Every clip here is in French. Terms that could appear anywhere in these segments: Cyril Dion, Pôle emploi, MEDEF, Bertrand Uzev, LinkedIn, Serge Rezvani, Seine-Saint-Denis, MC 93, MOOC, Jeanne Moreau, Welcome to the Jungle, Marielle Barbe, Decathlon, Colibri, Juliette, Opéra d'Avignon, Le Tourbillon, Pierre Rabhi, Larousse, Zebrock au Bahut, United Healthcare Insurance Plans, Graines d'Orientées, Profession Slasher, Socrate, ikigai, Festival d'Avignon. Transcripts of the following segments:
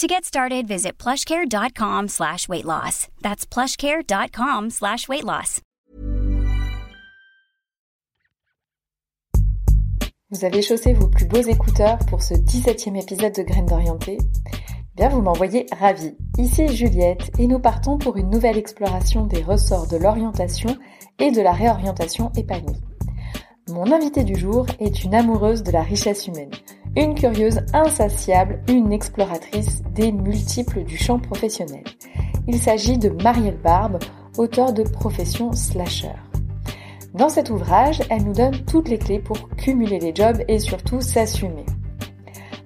To get started, visit plushcare.com/weightloss. That's plushcare.com/weightloss. Vous avez chaussé vos plus beaux écouteurs pour ce 17e épisode de Graines d'Orientées. Bien, vous m'envoyez ravie. Ici Juliette et nous partons pour une nouvelle exploration des ressorts de l'orientation et de la réorientation épanouie. Mon invitée du jour est une amoureuse de la richesse humaine. Une curieuse insatiable, une exploratrice des multiples du champ professionnel. Il s'agit de Marielle Barbe, auteure de Profession Slasher. Dans cet ouvrage, elle nous donne toutes les clés pour cumuler les jobs et surtout s'assumer.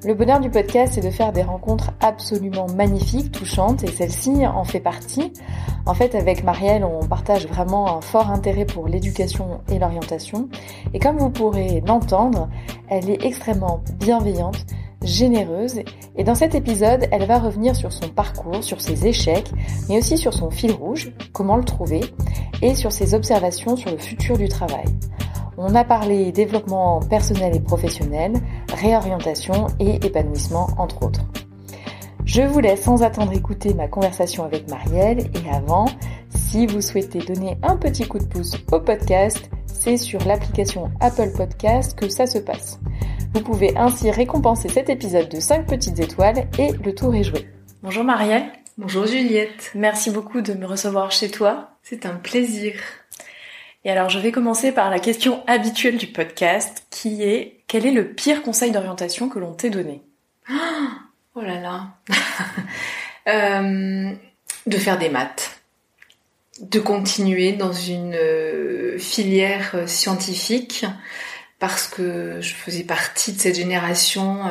Le bonheur du podcast, c'est de faire des rencontres absolument magnifiques, touchantes, et celle-ci en fait partie. En fait, avec Marielle, on partage vraiment un fort intérêt pour l'éducation et l'orientation. Et comme vous pourrez l'entendre, elle est extrêmement bienveillante, généreuse. Et dans cet épisode, elle va revenir sur son parcours, sur ses échecs, mais aussi sur son fil rouge, comment le trouver, et sur ses observations sur le futur du travail. On a parlé développement personnel et professionnel, réorientation et épanouissement, entre autres. Je vous laisse sans attendre écouter ma conversation avec Marielle. Et avant, si vous souhaitez donner un petit coup de pouce au podcast, c'est sur l'application Apple Podcast que ça se passe. Vous pouvez ainsi récompenser cet épisode de 5 petites étoiles et le tour est joué. Bonjour Marielle. Bonjour Juliette. Merci beaucoup de me recevoir chez toi. C'est un plaisir. Et alors, je vais commencer par la question habituelle du podcast, qui est, quel est le pire conseil d'orientation que l'on t'ait donné ? Oh là là de faire des maths. De continuer dans une filière scientifique, parce que je faisais partie de cette génération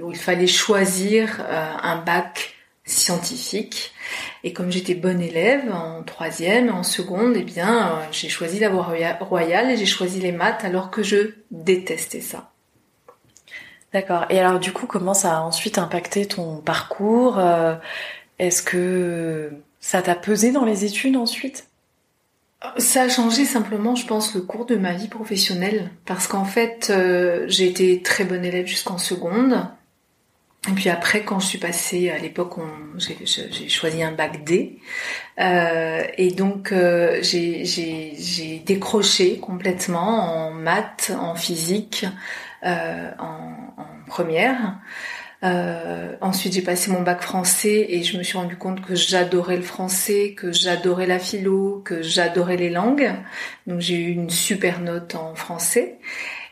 où il fallait choisir un bac scientifique. Et comme j'étais bonne élève en troisième, en seconde, eh bien, j'ai choisi la voie royale et j'ai choisi les maths alors que je détestais ça. D'accord. Et alors du coup, comment ça a ensuite impacté ton parcours ? Est-ce que ça t'a pesé dans les études ensuite ? Ça a changé simplement, je pense, le cours de ma vie professionnelle. Parce qu'en fait, j'ai été très bonne élève jusqu'en seconde. Et puis après, quand je suis passée, à l'époque, j'ai choisi un bac D. Et donc, j'ai décroché complètement en maths, en physique, en première. Ensuite, j'ai passé mon bac français et je me suis rendu compte que j'adorais le français, que j'adorais la philo, que j'adorais les langues. Donc, j'ai eu une super note en français.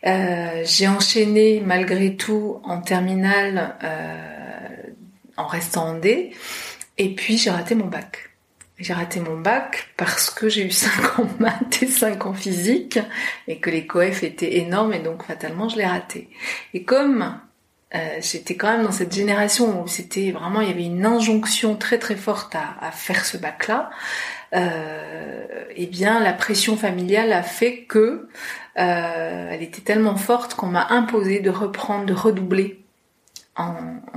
J'ai enchaîné malgré tout en terminale en restant en D, et puis j'ai raté mon bac. J'ai raté mon bac parce que j'ai eu 5 en maths et 5 en physique, et que les coefs étaient énormes, et donc fatalement je l'ai raté. Et comme j'étais quand même dans cette génération où c'était vraiment, il y avait une injonction très très forte à faire ce bac-là, eh bien la pression familiale a fait que elle était tellement forte qu'on m'a imposé de reprendre, de redoubler en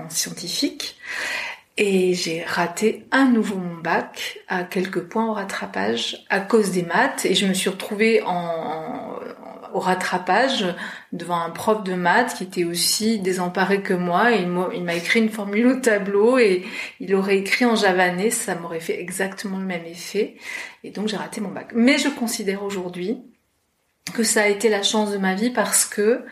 scientifique. Et j'ai raté à nouveau mon bac à quelques points au rattrapage à cause des maths. Et je me suis retrouvée au rattrapage devant un prof de maths qui était aussi désemparé que moi. Et il m'a écrit une formule au tableau et il aurait écrit en javanais. Ça m'aurait fait exactement le même effet. Et donc j'ai raté mon bac. Mais je considère aujourd'hui que ça a été la chance de ma vie parce que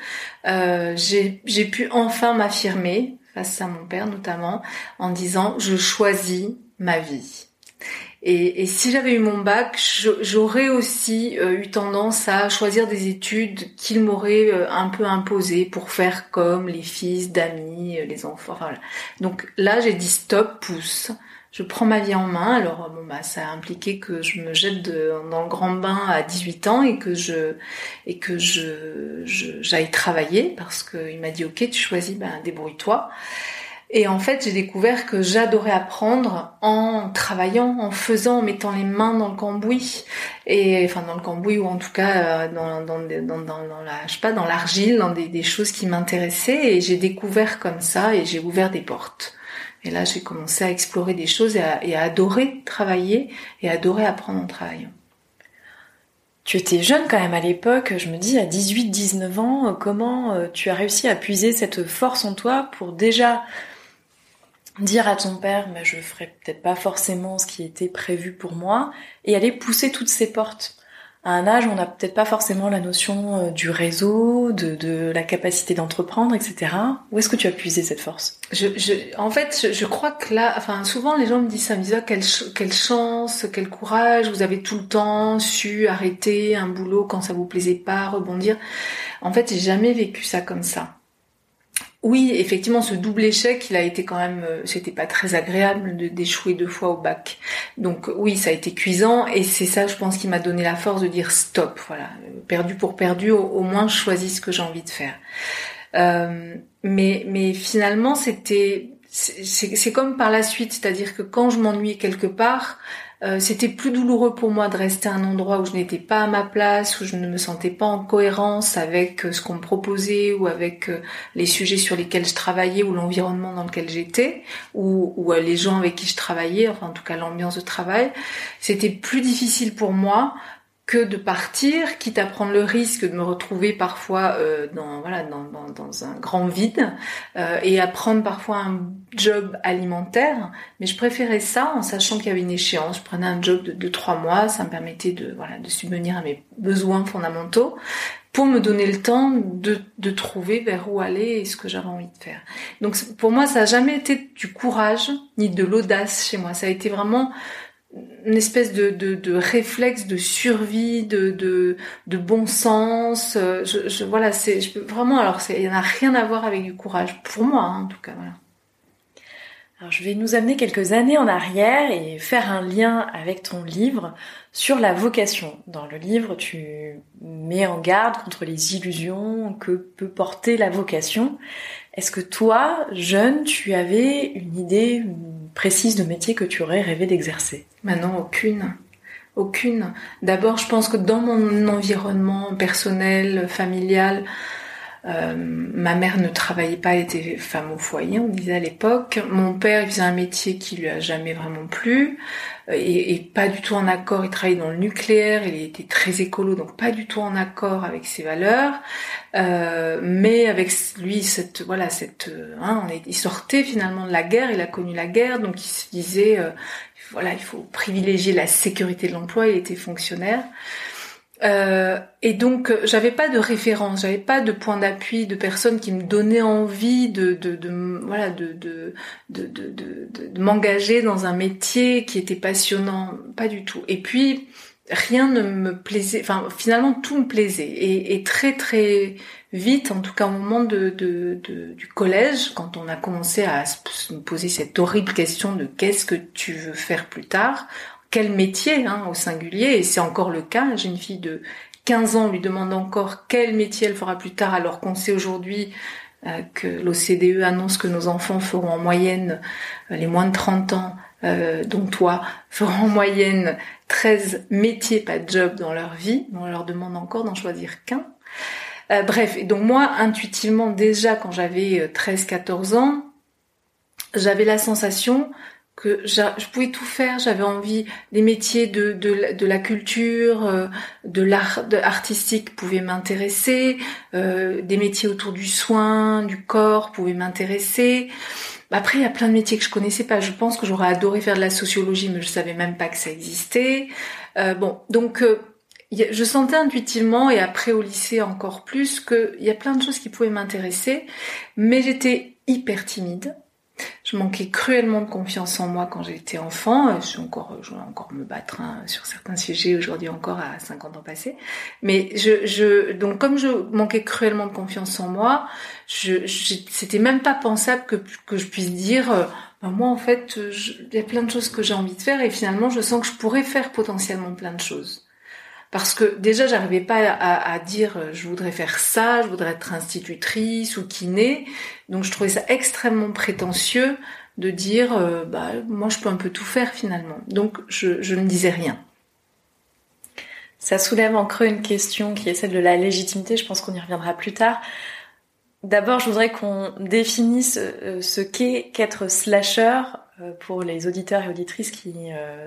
j'ai pu enfin m'affirmer face à mon père notamment en disant je choisis ma vie. Et si j'avais eu mon bac, j'aurais aussi eu tendance à choisir des études qu'il m'aurait un peu imposées pour faire comme les fils d'amis, les enfants. Enfin, voilà. Donc là j'ai dit stop, pousse. Je prends ma vie en main, alors bon bah ça a impliqué que je me jette dans le grand bain à 18 ans et que j'aille travailler parce qu'il m'a dit ok tu choisis, ben débrouille-toi. Et en fait, j'ai découvert que j'adorais apprendre en travaillant, en faisant, en mettant les mains dans le cambouis. Et enfin dans le cambouis, ou en tout cas dans l'argile, dans des choses qui m'intéressaient. Et j'ai découvert comme ça et j'ai ouvert des portes. Et là, j'ai commencé à explorer des choses et à adorer travailler et à adorer apprendre en travaillant. Tu étais jeune quand même à l'époque, je me dis à 18-19 ans, comment tu as réussi à puiser cette force en toi pour déjà dire à ton père « je ferai peut-être pas forcément ce qui était prévu pour moi » et aller pousser toutes ces portes. À un âge, on n'a peut-être pas forcément la notion du réseau, de la capacité d'entreprendre, etc. Où est-ce que tu as puisé cette force ? En fait, je crois que là, enfin, souvent les gens me disent ça, me disent « quelle chance, quel courage, vous avez tout le temps su arrêter un boulot quand ça vous plaisait pas, rebondir ». En fait, j'ai jamais vécu ça comme ça. Oui, effectivement, ce double échec, il a été quand même, c'était pas très agréable d'échouer 2 fois au bac. Donc oui, ça a été cuisant et c'est ça, je pense, qui m'a donné la force de dire stop, voilà, perdu pour perdu, au moins je choisis ce que j'ai envie de faire. Mais finalement, c'est comme par la suite, c'est-à-dire que quand je m'ennuyais quelque part, c'était plus douloureux pour moi de rester à un endroit où je n'étais pas à ma place, où je ne me sentais pas en cohérence avec ce qu'on me proposait ou avec les sujets sur lesquels je travaillais ou l'environnement dans lequel j'étais ou les gens avec qui je travaillais, enfin en tout cas l'ambiance de travail. C'était plus difficile pour moi que de partir, quitte à prendre le risque de me retrouver parfois dans un grand vide et à prendre parfois un job alimentaire, mais je préférais ça en sachant qu'il y avait une échéance. Je prenais un job de 2-3 mois, ça me permettait de subvenir à mes besoins fondamentaux pour me donner le temps de trouver vers où aller et ce que j'avais envie de faire. Donc pour moi, ça n'a jamais été du courage ni de l'audace chez moi, ça a été vraiment une espèce de réflexe de survie, de bon sens. Il n'a rien à voir avec du courage pour moi, hein, en tout cas, voilà. Alors, je vais nous amener quelques années en arrière et faire un lien avec ton livre sur la vocation. Dans le livre, tu mets en garde contre les illusions que peut porter la vocation. Est-ce que toi, jeune, tu avais une idée précise de métier que tu aurais rêvé d'exercer ? Maintenant, aucune. Aucune. D'abord, je pense que dans mon environnement personnel, familial, ma mère ne travaillait pas, elle était femme au foyer, on disait à l'époque. Mon père, il faisait un métier qui lui a jamais vraiment plu, et pas du tout en accord. Il travaillait dans le nucléaire, il était très écolo, donc pas du tout en accord avec ses valeurs. Mais avec lui, il sortait finalement de la guerre, il a connu la guerre, donc il se disait, il faut privilégier la sécurité de l'emploi. Il était fonctionnaire. Et donc j'avais pas de référence, j'avais pas de point d'appui, de personne qui me donnait envie de m'engager dans un métier qui était passionnant, pas du tout. Et puis rien ne me plaisait, enfin finalement tout me plaisait. Et très très vite, en tout cas au moment du collège, quand on a commencé à se poser cette horrible question de qu'est-ce que tu veux faire plus tard. Quel métier, hein, au singulier, et c'est encore le cas. J'ai une fille de 15 ans, on lui demande encore quel métier elle fera plus tard, alors qu'on sait aujourd'hui que l'OCDE annonce que nos enfants feront en moyenne, les moins de 30 ans, dont toi, feront en moyenne 13 métiers, pas de job, dans leur vie. On leur demande encore d'en choisir qu'un. Bref, et donc moi, intuitivement, déjà, quand j'avais 13-14 ans, j'avais la sensation que je pouvais tout faire, j'avais envie des métiers de la culture, de l'art artistique pouvaient m'intéresser, des métiers autour du soin, du corps pouvaient m'intéresser. Après, il y a plein de métiers que je connaissais pas. Je pense que j'aurais adoré faire de la sociologie, mais je savais même pas que ça existait. Je sentais intuitivement, et après au lycée encore plus, que il y a plein de choses qui pouvaient m'intéresser, mais j'étais hyper timide. Je manquais cruellement de confiance en moi quand j'étais enfant. Je vais encore me battre, hein, sur certains sujets aujourd'hui encore à 50 ans passés. Mais donc comme je manquais cruellement de confiance en moi, c'était même pas pensable que je puisse dire, moi en fait, il y a plein de choses que j'ai envie de faire et finalement je sens que je pourrais faire potentiellement plein de choses. Parce que déjà, j'arrivais pas à dire je voudrais faire ça, je voudrais être institutrice ou kiné. Donc je trouvais ça extrêmement prétentieux de dire moi je peux un peu tout faire finalement. Donc je ne disais rien. Ça soulève en creux une question qui est celle de la légitimité, je pense qu'on y reviendra plus tard. D'abord, je voudrais qu'on définisse ce qu'être slasher pour les auditeurs et auditrices qui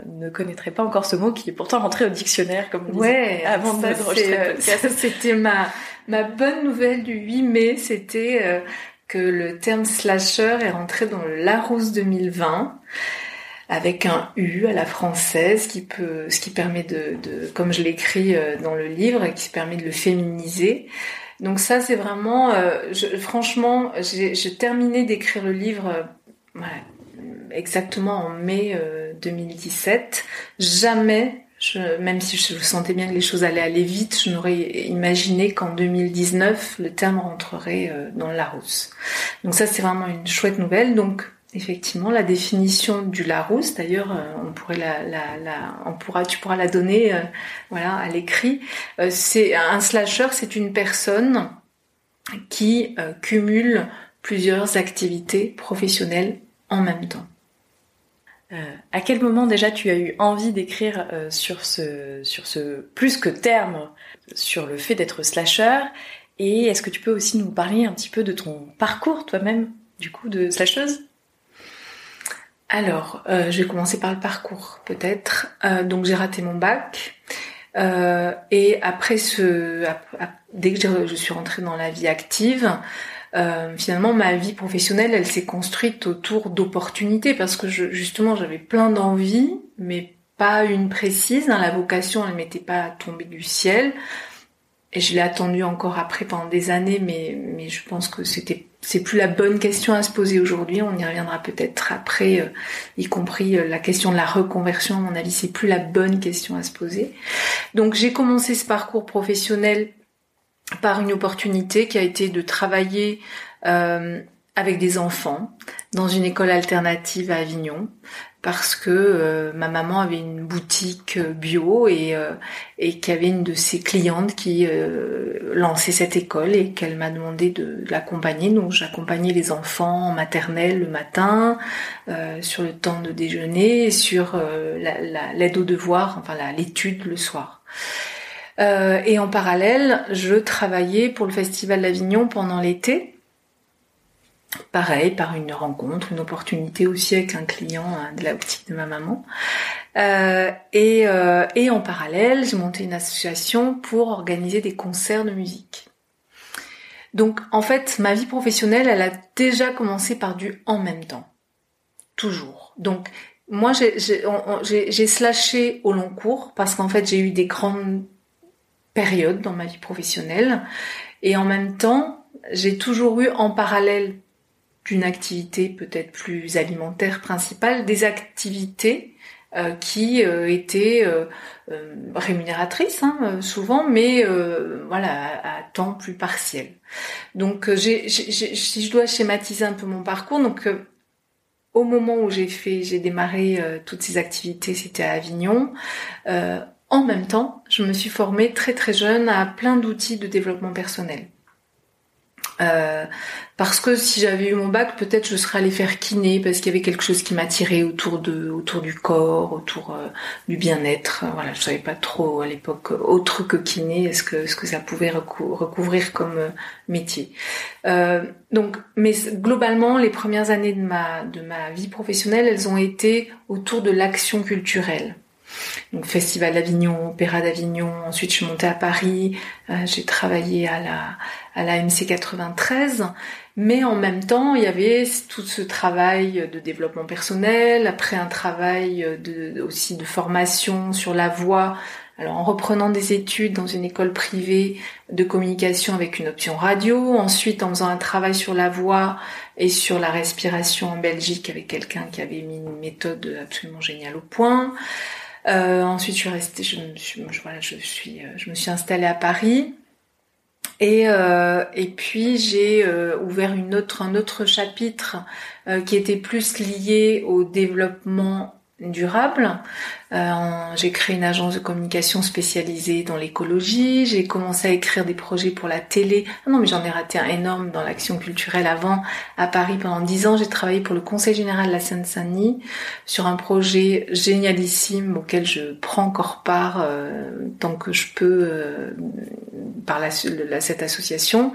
ne connaîtraient pas encore ce mot, qui est pourtant rentré au dictionnaire, comme on disait avant de enregistrer le podcast. Ça, c'était ma bonne nouvelle du 8 mai, c'était que le terme slasher est rentré dans le Larousse 2020, avec un U à la française, ce qui permet de comme je l'écris dans le livre, qui permet de le féminiser. Donc ça, c'est vraiment... franchement, j'ai terminé d'écrire le livre exactement en mai 2017. Jamais, même si je sentais bien que les choses allaient vite, je n'aurais imaginé qu'en 2019, le terme rentrerait dans le Larousse. Donc ça, c'est vraiment une chouette nouvelle. Donc... Effectivement, la définition du Larousse, d'ailleurs, on pourrait tu pourras la donner, à l'écrit. C'est un slasher, c'est une personne qui cumule plusieurs activités professionnelles en même temps. À quel moment déjà tu as eu envie d'écrire sur ce plus que terme, sur le fait d'être slasher, et est-ce que tu peux aussi nous parler un petit peu de ton parcours toi-même, du coup, de slasheuse? Alors, je vais commencer par le parcours, peut-être. Donc, j'ai raté mon bac. Et après dès que je suis rentrée dans la vie active, finalement, ma vie professionnelle, elle s'est construite autour d'opportunités parce que justement, j'avais plein d'envies, mais pas une précise. La vocation, elle m'était pas tombée du ciel. Et je l'ai attendue encore après pendant des années, mais je pense que c'est plus la bonne question à se poser aujourd'hui. On y reviendra peut-être après, y compris la question de la reconversion. À mon avis, c'est plus la bonne question à se poser. Donc, j'ai commencé ce parcours professionnel par une opportunité qui a été de travailler avec des enfants dans une école alternative à Avignon. Parce que ma maman avait une boutique bio et qu'il y avait une de ses clientes qui lançait cette école et qu'elle m'a demandé de l'accompagner. Donc j'accompagnais les enfants en maternelle le matin, sur le temps de déjeuner, et sur l'aide aux devoirs, enfin l'étude le soir. Et en parallèle, je travaillais pour le Festival d'Avignon pendant l'été. Pareil, par une rencontre, une opportunité aussi avec un client de la boutique de ma maman. Et en parallèle, j'ai monté une association pour organiser des concerts de musique. Donc, en fait, ma vie professionnelle, elle a déjà commencé par du en même temps. Toujours. Donc, moi, j'ai slashé au long cours parce qu'en fait, j'ai eu des grandes périodes dans ma vie professionnelle. Et en même temps, j'ai toujours eu en parallèle d'une activité peut-être plus alimentaire principale, des activités qui étaient rémunératrices souvent, mais à temps plus partiel. Donc si je dois schématiser un peu mon parcours, donc au moment où j'ai démarré toutes ces activités, c'était à Avignon. En même temps, je me suis formée très très jeune à plein d'outils de développement personnel. Parce que si j'avais eu mon bac, peut-être je serais allée faire kiné parce qu'il y avait quelque chose qui m'attirait autour du corps, autour du bien-être. Voilà, je savais pas trop à l'époque autre que kiné, est-ce que ça pouvait recouvrir comme métier. Donc, mais globalement, les premières années de ma vie professionnelle, elles ont été autour de l'action culturelle. Donc Festival d'Avignon, Opéra d'Avignon, ensuite je suis montée à Paris, j'ai travaillé à la MC 93, mais en même temps il y avait tout ce travail de développement personnel, après un travail aussi de formation sur la voie, alors en reprenant des études dans une école privée de communication avec une option radio, ensuite en faisant un travail sur la voix et sur la respiration en Belgique avec quelqu'un qui avait mis une méthode absolument géniale au point. Ensuite, je me suis installée à Paris, et puis j'ai ouvert un autre chapitre qui était plus lié au développement durable. J'ai créé une agence de communication spécialisée dans l'écologie. J'ai commencé à écrire des projets pour la télé. Ah non, mais j'en ai raté un énorme dans l'action culturelle avant. À Paris, pendant 10 ans, j'ai travaillé pour le Conseil général de la Seine-Saint-Denis sur un projet génialissime auquel je prends encore part tant que je peux par cette association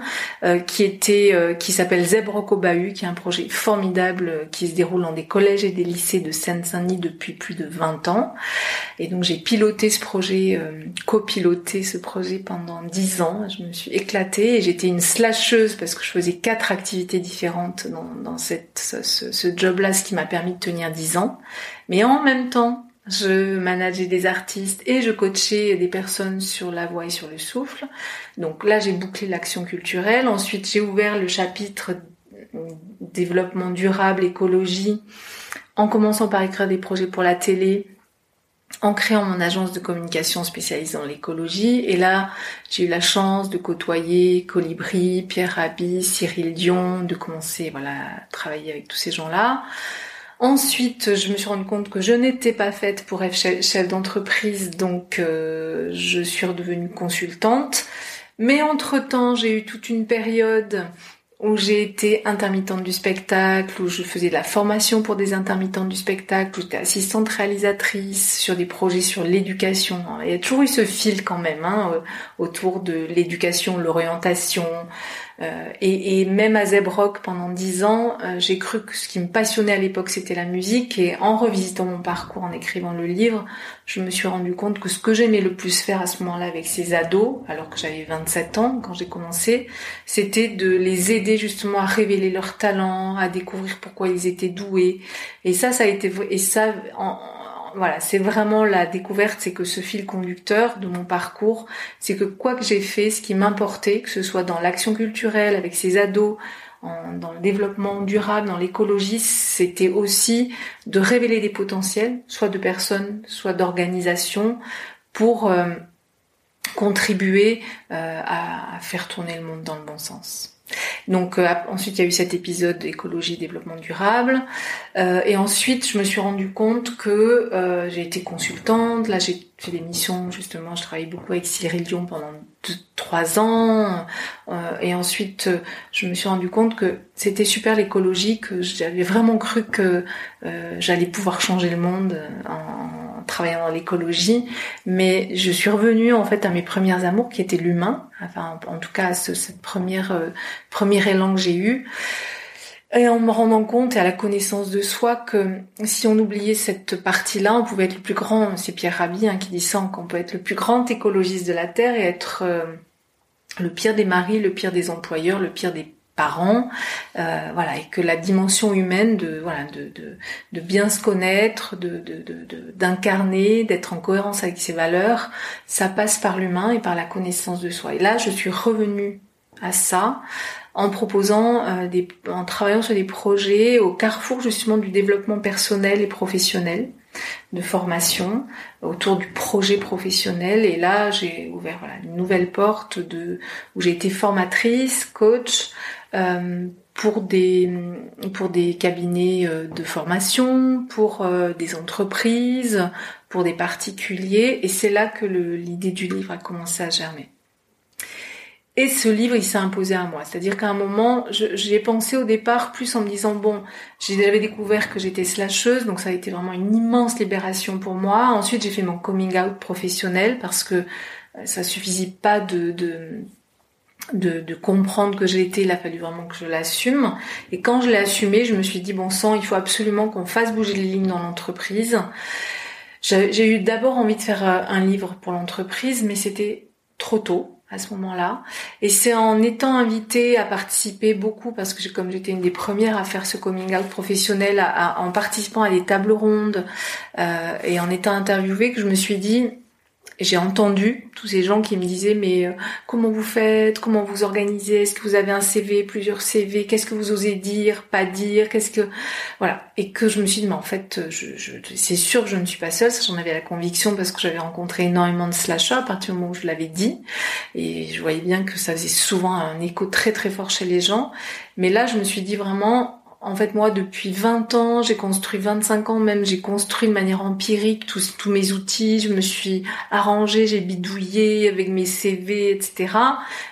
qui s'appelle Zebrock au Bahut, qui est un projet formidable qui se déroule dans des collèges et des lycées de Seine-Saint-Denis depuis plus de 20 ans. Et donc j'ai piloté ce projet, copiloté ce projet pendant 10 ans. Je me suis éclatée et j'étais une slasheuse parce que je faisais 4 activités différentes dans ce job-là, ce qui m'a permis de tenir 10 ans. Mais en même temps, je manageais des artistes et je coachais des personnes sur la voix et sur le souffle. Donc là, j'ai bouclé l'action culturelle. Ensuite, j'ai ouvert le chapitre développement durable, écologie, en commençant par écrire des projets pour la télé, en créant mon agence de communication spécialisée dans l'écologie. Et là, j'ai eu la chance de côtoyer Colibri, Pierre Rabhi, Cyril Dion, de commencer à travailler avec tous ces gens-là. Ensuite, je me suis rendu compte que je n'étais pas faite pour être chef d'entreprise, donc je suis redevenue consultante. Mais entre-temps, j'ai eu toute une période où j'ai été intermittente du spectacle, où je faisais de la formation pour des intermittentes du spectacle, où j'étais assistante réalisatrice sur des projets sur l'éducation. Il y a toujours eu ce fil quand même autour de l'éducation, l'orientation. Et même à Zebrock, pendant 10 ans, j'ai cru que ce qui me passionnait à l'époque, c'était la musique. Et en revisitant mon parcours, en écrivant le livre, je me suis rendu compte que ce que j'aimais le plus faire à ce moment-là avec ces ados, alors que j'avais 27 ans quand j'ai commencé, c'était de les aider justement à révéler leurs talents, à découvrir pourquoi ils étaient doués. Et ça a été... c'est vraiment la découverte, c'est que ce fil conducteur de mon parcours, c'est que quoi que j'ai fait, ce qui m'importait, que ce soit dans l'action culturelle, avec ces ados, dans le développement durable, dans l'écologie, c'était aussi de révéler des potentiels, soit de personnes, soit d'organisations, pour contribuer à faire tourner le monde dans le bon sens. Donc ensuite il y a eu cet épisode écologie développement durable et ensuite je me suis rendu compte que j'ai été consultante. Là j'ai fait des missions, justement je travaillais beaucoup avec Cyril Dion pendant 2-3 ans et ensuite je me suis rendu compte que c'était super l'écologie, que j'avais vraiment cru que j'allais pouvoir changer le monde en travaillant dans l'écologie, mais je suis revenue en fait à mes premières amours qui étaient l'humain, enfin en tout cas à cette premier élan que j'ai eu, et en me rendant compte et à la connaissance de soi que si on oubliait cette partie-là, on pouvait être le plus grand, c'est Pierre Rabhi qui dit ça, qu'on peut être le plus grand écologiste de la Terre et être le pire des maris, le pire des employeurs, le pire des parents, et que la dimension humaine de bien se connaître, d'incarner, d'être en cohérence avec ses valeurs, ça passe par l'humain et par la connaissance de soi. Et là, je suis revenue à ça en proposant, en travaillant sur des projets au carrefour justement du développement personnel et professionnel, de formation autour du projet professionnel. Et là, j'ai ouvert une nouvelle porte où j'ai été formatrice, coach, pour des cabinets de formation, pour des entreprises, pour des particuliers. Et c'est là que l'idée du livre a commencé à germer. Et ce livre, il s'est imposé à moi. C'est-à-dire qu'à un moment, j'y ai pensé au départ plus en me disant, j'avais découvert que j'étais slasheuse, donc ça a été vraiment une immense libération pour moi. Ensuite, j'ai fait mon coming out professionnel parce que ça suffisait pas de comprendre que je l'étais, il a fallu vraiment que je l'assume. Et quand je l'ai assumé, je me suis dit, bon sang, il faut absolument qu'on fasse bouger les lignes dans l'entreprise. J'ai eu d'abord envie de faire un livre pour l'entreprise, mais c'était trop tôt à ce moment-là. Et c'est en étant invitée à participer beaucoup, parce que comme j'étais une des premières à faire ce coming out professionnel, en participant à des tables rondes et en étant interviewée, que je me suis dit, j'ai entendu tous ces gens qui me disaient, mais comment vous faites, comment vous organisez, est-ce que vous avez un CV, plusieurs CV, qu'est-ce que vous osez dire, pas dire, et que je me suis dit, mais en fait, c'est sûr que je ne suis pas seule, ça j'en avais la conviction parce que j'avais rencontré énormément de slashers à partir du moment où je l'avais dit, et je voyais bien que ça faisait souvent un écho très très fort chez les gens, mais là je me suis dit vraiment, En fait, moi, depuis 20 ans, j'ai construit 25 ans même, j'ai construit de manière empirique tous mes outils, je me suis arrangée, j'ai bidouillé avec mes CV, etc.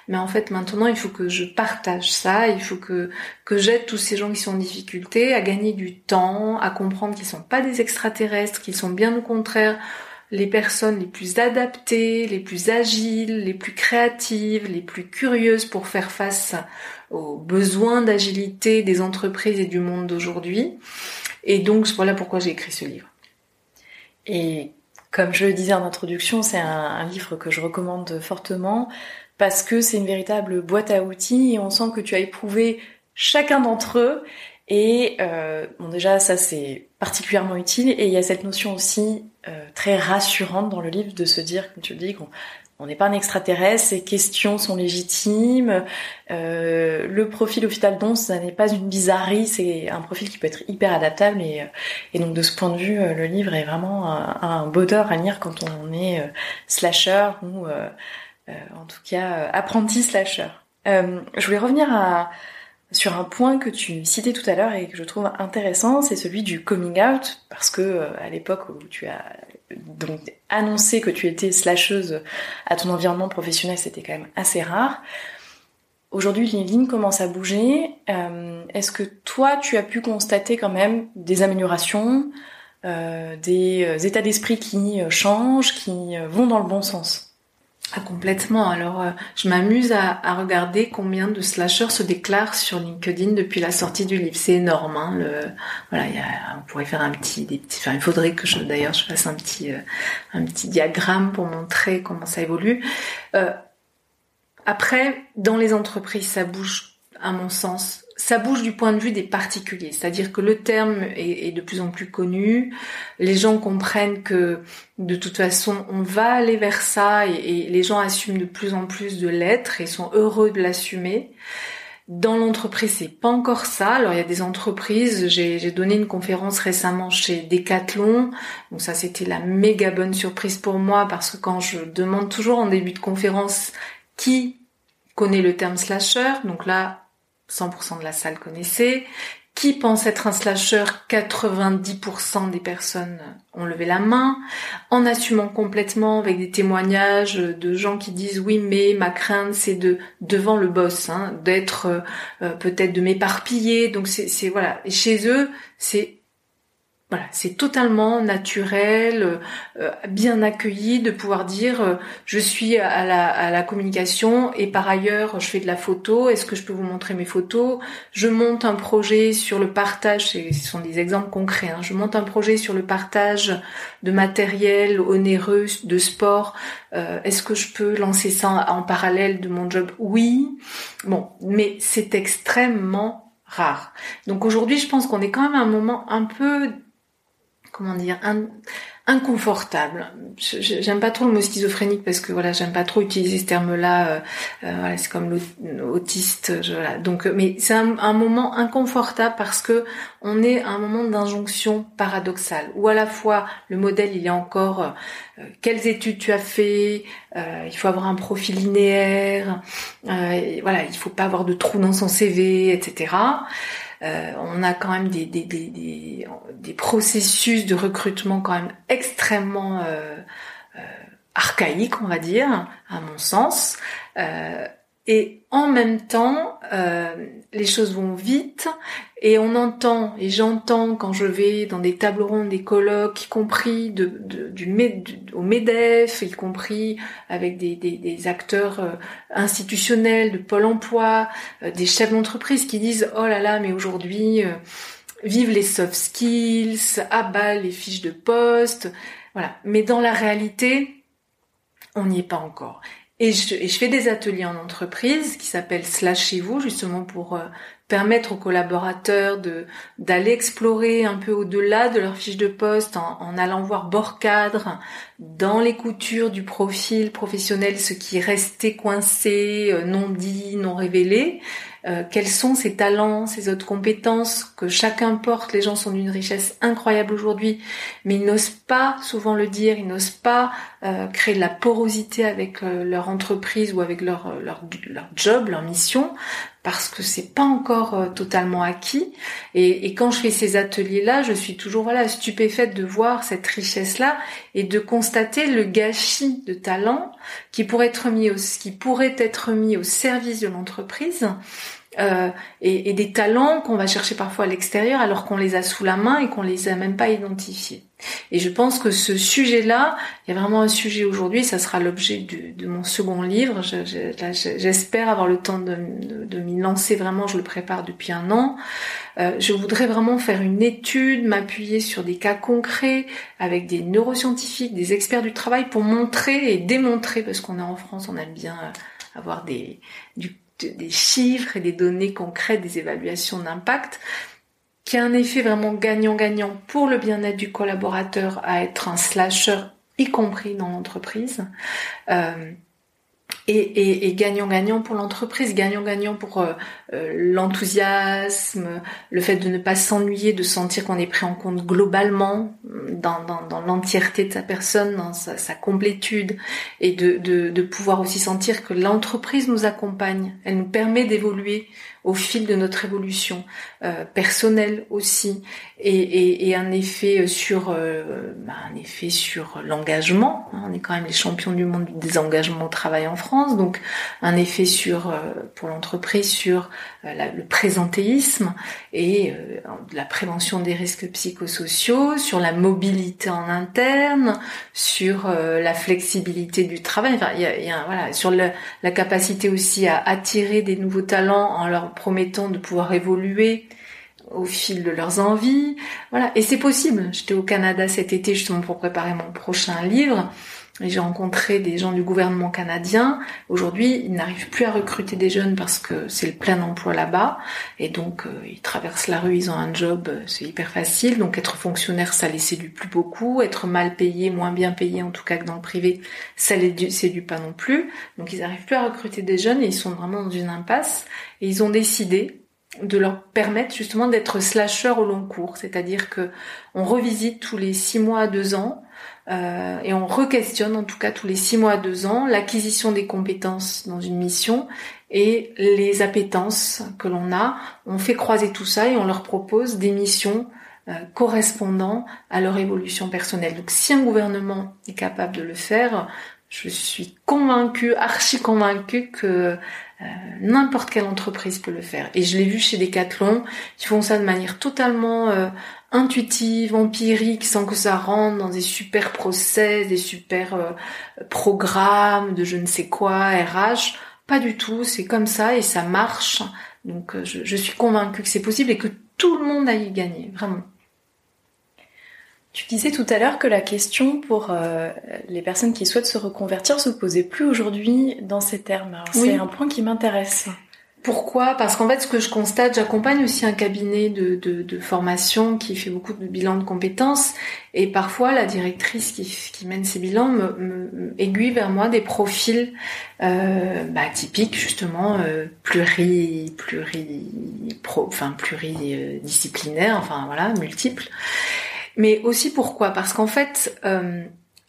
Mais en fait, maintenant, il faut que je partage ça, il faut que j'aide tous ces gens qui sont en difficulté à gagner du temps, à comprendre qu'ils sont pas des extraterrestres, qu'ils sont bien au contraire les personnes les plus adaptées, les plus agiles, les plus créatives, les plus curieuses pour faire face aux besoins d'agilité des entreprises et du monde d'aujourd'hui. Et donc, voilà pourquoi j'ai écrit ce livre. Et comme je le disais en introduction, c'est un livre que je recommande fortement parce que c'est une véritable boîte à outils et on sent que tu as éprouvé chacun d'entre eux. Et bon, déjà, ça, c'est particulièrement utile. Et il y a cette notion aussi très rassurante dans le livre de se dire, comme tu le dis, qu'on n'est pas un extraterrestre, ces questions sont légitimes. Le profil au final, non, ça n'est pas une bizarrerie, c'est un profil qui peut être hyper adaptable. Et donc, de ce point de vue, le livre est vraiment un bonheur à lire quand on est slasher ou, en tout cas, apprenti slasher. Je voulais revenir sur un point que tu citais tout à l'heure et que je trouve intéressant, c'est celui du coming out, parce que à l'époque où tu as donc annoncé que tu étais slasheuse à ton environnement professionnel, c'était quand même assez rare. Aujourd'hui, les lignes commencent à bouger. Est-ce que toi, tu as pu constater quand même des améliorations, des états d'esprit qui changent, qui vont dans le bon sens ? Ah, complètement. Alors, je m'amuse à regarder combien de slashers se déclarent sur LinkedIn depuis la sortie du livre. C'est énorme, hein. Voilà, on pourrait faire il faudrait que je fasse un petit diagramme pour montrer comment ça évolue. Après, dans les entreprises, ça bouge, à mon sens. Ça bouge du point de vue des particuliers, c'est-à-dire que le terme est de plus en plus connu, les gens comprennent que de toute façon on va aller vers ça et les gens assument de plus en plus de l'être et sont heureux de l'assumer. Dans l'entreprise, c'est pas encore ça. Alors il y a des entreprises, j'ai donné une conférence récemment chez Decathlon, donc ça c'était la méga bonne surprise pour moi parce que quand je demande toujours en début de conférence qui connaît le terme slasher, donc là 100% de la salle connaissait. Qui pense être un slasher ? 90% des personnes ont levé la main, en assumant complètement avec des témoignages de gens qui disent « Oui, mais ma crainte, c'est devant le boss, hein, d'être peut-être de m'éparpiller. » Donc c'est voilà. Et chez eux, c'est totalement naturel, bien accueilli de pouvoir dire je suis à la communication et par ailleurs je fais de la photo, est-ce que je peux vous montrer mes photos ? Je monte un projet sur le partage, ce sont des exemples concrets, hein, je monte un projet sur le partage de matériel onéreux, de sport, est-ce que je peux lancer ça en parallèle de mon job ? Oui, bon, mais c'est extrêmement rare. Donc aujourd'hui, je pense qu'on est quand même à un moment un peu... comment dire, inconfortable. J'aime pas trop le mot schizophrénique parce que voilà, j'aime pas trop utiliser ce terme-là. Voilà, c'est comme l'autiste. Voilà. Donc, mais c'est un moment inconfortable parce que on est à un moment d'injonction paradoxale où à la fois le modèle il est encore quelles études tu as fait, il faut avoir un profil linéaire, voilà, il faut pas avoir de trous dans son CV, etc. On a quand même des processus de recrutement quand même extrêmement archaïques, on va dire, à mon sens. Et en même temps, les choses vont vite et on entend et j'entends quand je vais dans des tables rondes, des colloques, y compris au MEDEF, y compris avec des acteurs institutionnels, de Pôle emploi, des chefs d'entreprise qui disent « Oh là là, mais aujourd'hui, vive les soft skills, à bas les fiches de poste. » Voilà. Mais dans la réalité, on n'y est pas encore. Et je fais des ateliers en entreprise qui s'appellent « Slashez-vous » justement pour permettre aux collaborateurs d'aller explorer un peu au-delà de leur fiche de poste en allant voir bord cadre, dans les coutures du profil professionnel ce qui restait coincé, non dit, non révélé. Quels sont ces talents, ces autres compétences que chacun porte? Les gens sont d'une richesse incroyable aujourd'hui, mais ils n'osent pas souvent le dire, ils n'osent pas créer de la porosité avec leur entreprise ou avec leur job, leur mission, parce que c'est pas encore totalement acquis. Et quand je fais ces ateliers-là, je suis toujours stupéfaite de voir cette richesse-là et de constater le gâchis de talent qui pourrait être mis au service de l'entreprise. Et des talents qu'on va chercher parfois à l'extérieur alors qu'on les a sous la main et qu'on les a même pas identifiés. Et je pense que ce sujet-là, il y a vraiment un sujet aujourd'hui, ça sera l'objet de mon second livre. J'espère avoir le temps de m'y lancer vraiment, je le prépare depuis 1 an. Je voudrais vraiment faire une étude, m'appuyer sur des cas concrets avec des neuroscientifiques, des experts du travail pour montrer et démontrer, parce qu'on est en France, on aime bien avoir des chiffres et des données concrètes, des évaluations d'impact, qui a un effet vraiment gagnant-gagnant pour le bien-être du collaborateur à être un slasher, y compris dans l'entreprise, et gagnant-gagnant pour l'entreprise, gagnant-gagnant pour l'enthousiasme, le fait de ne pas s'ennuyer, de sentir qu'on est pris en compte globalement dans l'entièreté de sa personne, dans sa complétude, et de pouvoir aussi sentir que l'entreprise nous accompagne, elle nous permet d'évoluer au fil de notre évolution personnelle aussi, et un effet sur l'engagement. On est quand même les champions du monde des engagements au travail en France, donc un effet pour l'entreprise sur le présentéisme et la prévention des risques psychosociaux, sur la mobilité en interne, sur la flexibilité du travail, sur la capacité aussi à attirer des nouveaux talents en leur promettant de pouvoir évoluer au fil de leurs envies. Et c'est possible. J'étais au Canada cet été justement pour préparer mon prochain livre et j'ai rencontré des gens du gouvernement canadien. Aujourd'hui, ils n'arrivent plus à recruter des jeunes parce que c'est le plein emploi là-bas, et donc ils traversent la rue, ils ont un job, c'est hyper facile. Donc être fonctionnaire, ça les séduit plus beaucoup, être mal payé, moins bien payé en tout cas que dans le privé, ça les séduit pas non plus. Donc ils n'arrivent plus à recruter des jeunes et ils sont vraiment dans une impasse, et ils ont décidé de leur permettre justement d'être slasheurs au long cours, c'est-à-dire que on revisite tous les 6 mois à 2 ans, et on re-questionne en tout cas tous les 6 mois à 2 ans l'acquisition des compétences dans une mission et les appétences que l'on a. On fait croiser tout ça et on leur propose des missions correspondant à leur évolution personnelle. Donc si un gouvernement est capable de le faire, je suis archi convaincue que n'importe quelle entreprise peut le faire. Et je l'ai vu chez Decathlon, qui font ça de manière totalement intuitive, empirique, sans que ça rentre dans des super process, des super programmes de je ne sais quoi, RH. Pas du tout, c'est comme ça et ça marche. Donc je suis convaincue que c'est possible et que tout le monde a y gagné, vraiment. Tu disais tout à l'heure que la question pour les personnes qui souhaitent se reconvertir se posait plus aujourd'hui dans ces termes. Alors, oui. C'est un point qui m'intéresse. Pourquoi ? Parce qu'en fait, ce que je constate, j'accompagne aussi un cabinet de formation qui fait beaucoup de bilans de compétences, et parfois la directrice qui mène ces bilans me aiguille vers moi des profils typiques, justement pluridisciplinaires, multiples. Mais aussi pourquoi ? Parce qu'en fait,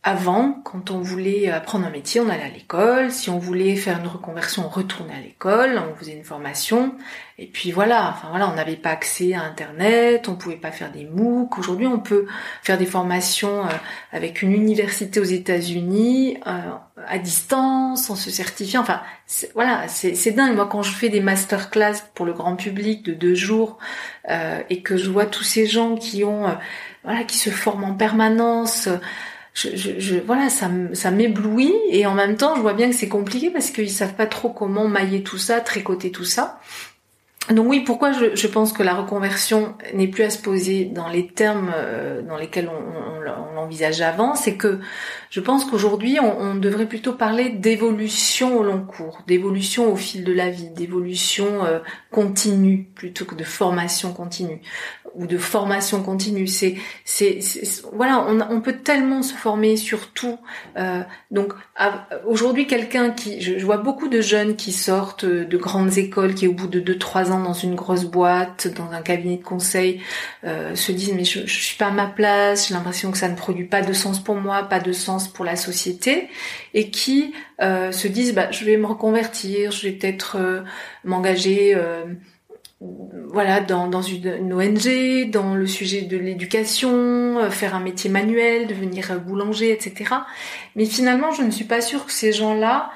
avant, quand on voulait apprendre un métier, on allait à l'école. Si on voulait faire une reconversion, on retournait à l'école, on faisait une formation. Et puis on n'avait pas accès à Internet, on pouvait pas faire des MOOC. Aujourd'hui, on peut faire des formations avec une université aux États-Unis, à distance, en se certifiant. C'est dingue. Moi, quand je fais des masterclass pour le grand public de 2 jours et que je vois tous ces gens qui ont... qui se forment en permanence. Ça m'éblouit, et en même temps, je vois bien que c'est compliqué parce qu'ils savent pas trop comment mailler tout ça, tricoter tout ça. Donc oui, pourquoi je pense que la reconversion n'est plus à se poser dans les termes dans lesquels on l'envisageait avant, c'est que je pense qu'aujourd'hui, on devrait plutôt parler d'évolution au long cours, d'évolution au fil de la vie, d'évolution continue plutôt que de formation continue. ou de formation continue. Voilà, on peut tellement se former sur tout. Donc aujourd'hui, quelqu'un qui, je vois beaucoup de jeunes qui sortent de grandes écoles, qui au bout de 2-3 ans dans une grosse boîte, dans un cabinet de conseil, se disent mais je suis pas à ma place, j'ai l'impression que ça ne produit pas de sens pour moi, pas de sens pour la société, et qui se disent bah je vais me reconvertir, je vais peut-être m'engager voilà, dans une ONG, dans le sujet de l'éducation, faire un métier manuel, devenir boulanger, etc. Mais finalement, je ne suis pas sûre que ces gens-là,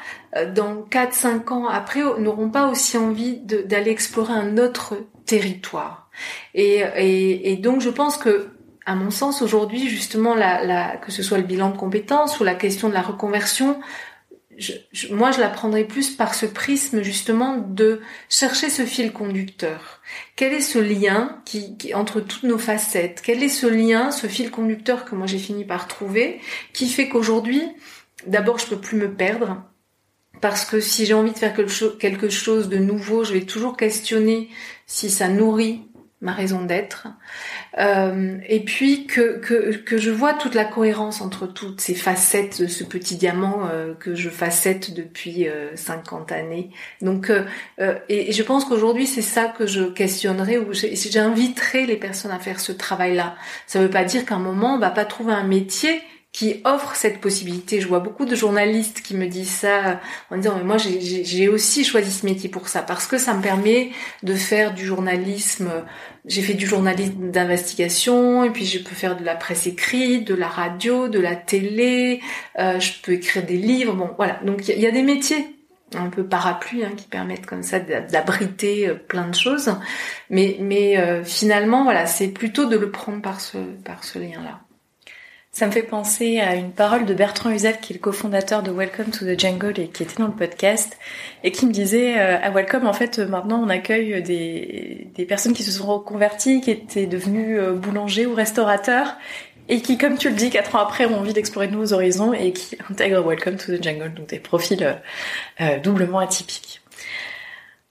dans 4-5 ans après, n'auront pas aussi envie d'aller explorer un autre territoire. Et donc, je pense que, à mon sens, aujourd'hui, justement, que ce soit le bilan de compétences ou la question de la reconversion, moi, je la prendrais plus par ce prisme justement de chercher ce fil conducteur. Quel est ce lien qui entre toutes nos facettes? Quel est ce lien, ce fil conducteur que moi j'ai fini par trouver, qui fait qu'aujourd'hui, d'abord, je peux plus me perdre, parce que si j'ai envie de faire quelque chose de nouveau, je vais toujours questionner si ça nourrit ma raison d'être, et puis que je vois toute la cohérence entre toutes ces facettes de ce petit diamant que je facette depuis 50 années. Donc et je pense qu'aujourd'hui c'est ça que je questionnerai, ou j'inviterai les personnes à faire ce travail-là. Ça veut pas dire qu'à un moment on va pas trouver un métier qui offre cette possibilité. Je vois beaucoup de journalistes qui me disent ça en disant mais moi j'ai aussi choisi ce métier pour ça, parce que ça me permet de faire du journalisme. J'ai fait du journalisme d'investigation, et puis je peux faire de la presse écrite, de la radio, de la télé, je peux écrire des livres. Bon voilà, donc il y a des métiers un peu parapluie, hein, qui permettent comme ça d'abriter plein de choses, mais finalement voilà, c'est plutôt de le prendre par ce lien-là. Ça me fait penser à une parole de Bertrand Uzev, qui est le cofondateur de Welcome to the Jungle et qui était dans le podcast, et qui me disait à Welcome, en fait, maintenant on accueille des personnes qui se sont reconverties, qui étaient devenues boulangers ou restaurateurs, et qui, comme tu le dis, 4 ans après, ont envie d'explorer de nouveaux horizons et qui intègrent Welcome to the Jungle, donc des profils doublement atypiques.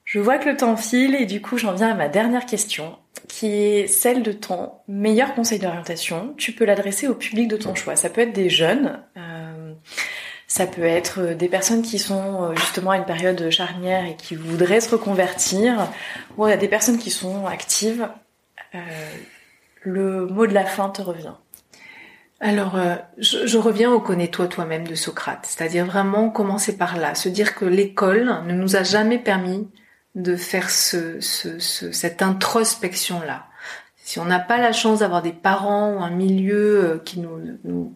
Je vois que le temps file, et du coup j'en viens à ma dernière question, qui est celle de ton meilleur conseil d'orientation. Tu peux l'adresser au public de ton choix. Ça peut être des jeunes, ça peut être des personnes qui sont justement à une période charnière et qui voudraient se reconvertir, ou à des personnes qui sont actives. Le mot de la fin te revient. Alors, je reviens au connais-toi toi-même de Socrate, c'est-à-dire vraiment commencer par là, se dire que l'école ne nous a jamais permis de faire cette introspection-là. Si on n'a pas la chance d'avoir des parents ou un milieu qui nous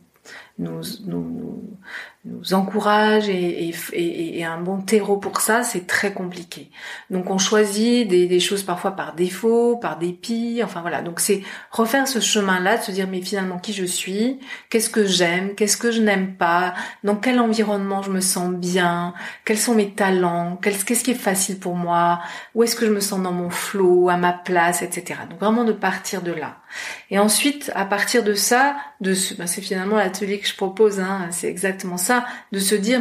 encourage et un bon terreau pour ça, c'est très compliqué. Donc on choisit des choses parfois par défaut, par dépit, enfin voilà. Donc c'est refaire ce chemin-là, de se dire mais finalement qui je suis, qu'est-ce que j'aime, qu'est-ce que je n'aime pas, dans quel environnement je me sens bien, quels sont mes talents, qu'est-ce qui est facile pour moi, où est-ce que je me sens dans mon flow, à ma place, etc. Donc vraiment de partir de là. Et ensuite, à partir de ça, c'est finalement l'atelier que je propose, hein, c'est exactement ça, de se dire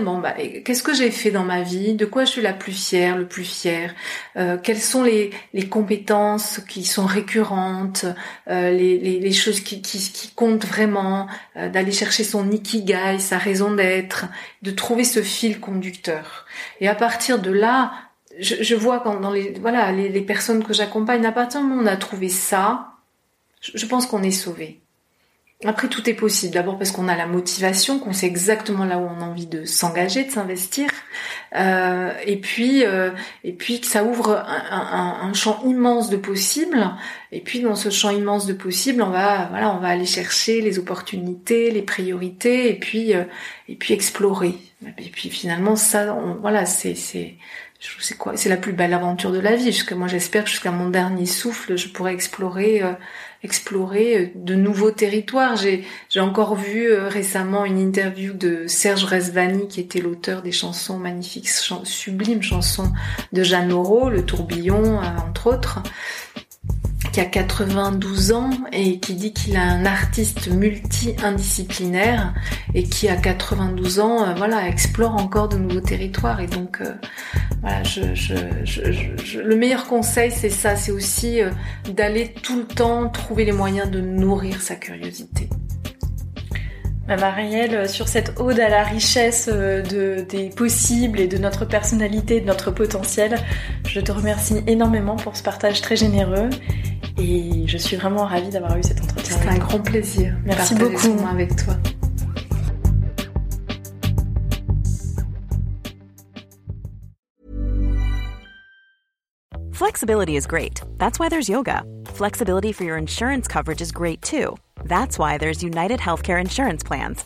qu'est-ce que j'ai fait dans ma vie, de quoi je suis la plus fière, le plus fier, quelles sont les compétences qui sont récurrentes, les choses qui comptent vraiment, d'aller chercher son ikigai, sa raison d'être, de trouver ce fil conducteur. Et à partir de là, je vois quand dans les personnes que j'accompagne, à partir du moment où on a trouvé ça, je pense qu'on est sauvé. Après, tout est possible. D'abord parce qu'on a la motivation, qu'on sait exactement là où on a envie de s'engager, de s'investir, et puis que ça ouvre un champ immense de possibles. Et puis dans ce champ immense de possibles, on va aller chercher les opportunités, les priorités, et puis explorer. Et puis finalement, ça, c'est la plus belle aventure de la vie. Moi, j'espère que jusqu'à mon dernier souffle, je pourrai explorer de nouveaux territoires. J'ai encore vu récemment une interview de Serge Rezvani, qui était l'auteur des chansons magnifiques, sublimes chansons de Jeanne Moreau, Le Tourbillon, entre autres, qui a 92 ans et qui dit qu'il a un artiste multi-indisciplinaire et qui à 92 ans explore encore de nouveaux territoires. Et donc le meilleur conseil c'est ça, c'est aussi d'aller tout le temps trouver les moyens de nourrir sa curiosité. Marielle, sur cette ode à la richesse des possibles et de notre personnalité, de notre potentiel, je te remercie énormément pour ce partage très généreux et je suis vraiment ravie d'avoir eu cet entretien. C'était un grand plaisir. Merci beaucoup avec toi. Flexibility is great. That's why there's yoga. Flexibility for your insurance coverage is great too. That's why there's United Healthcare Insurance Plans.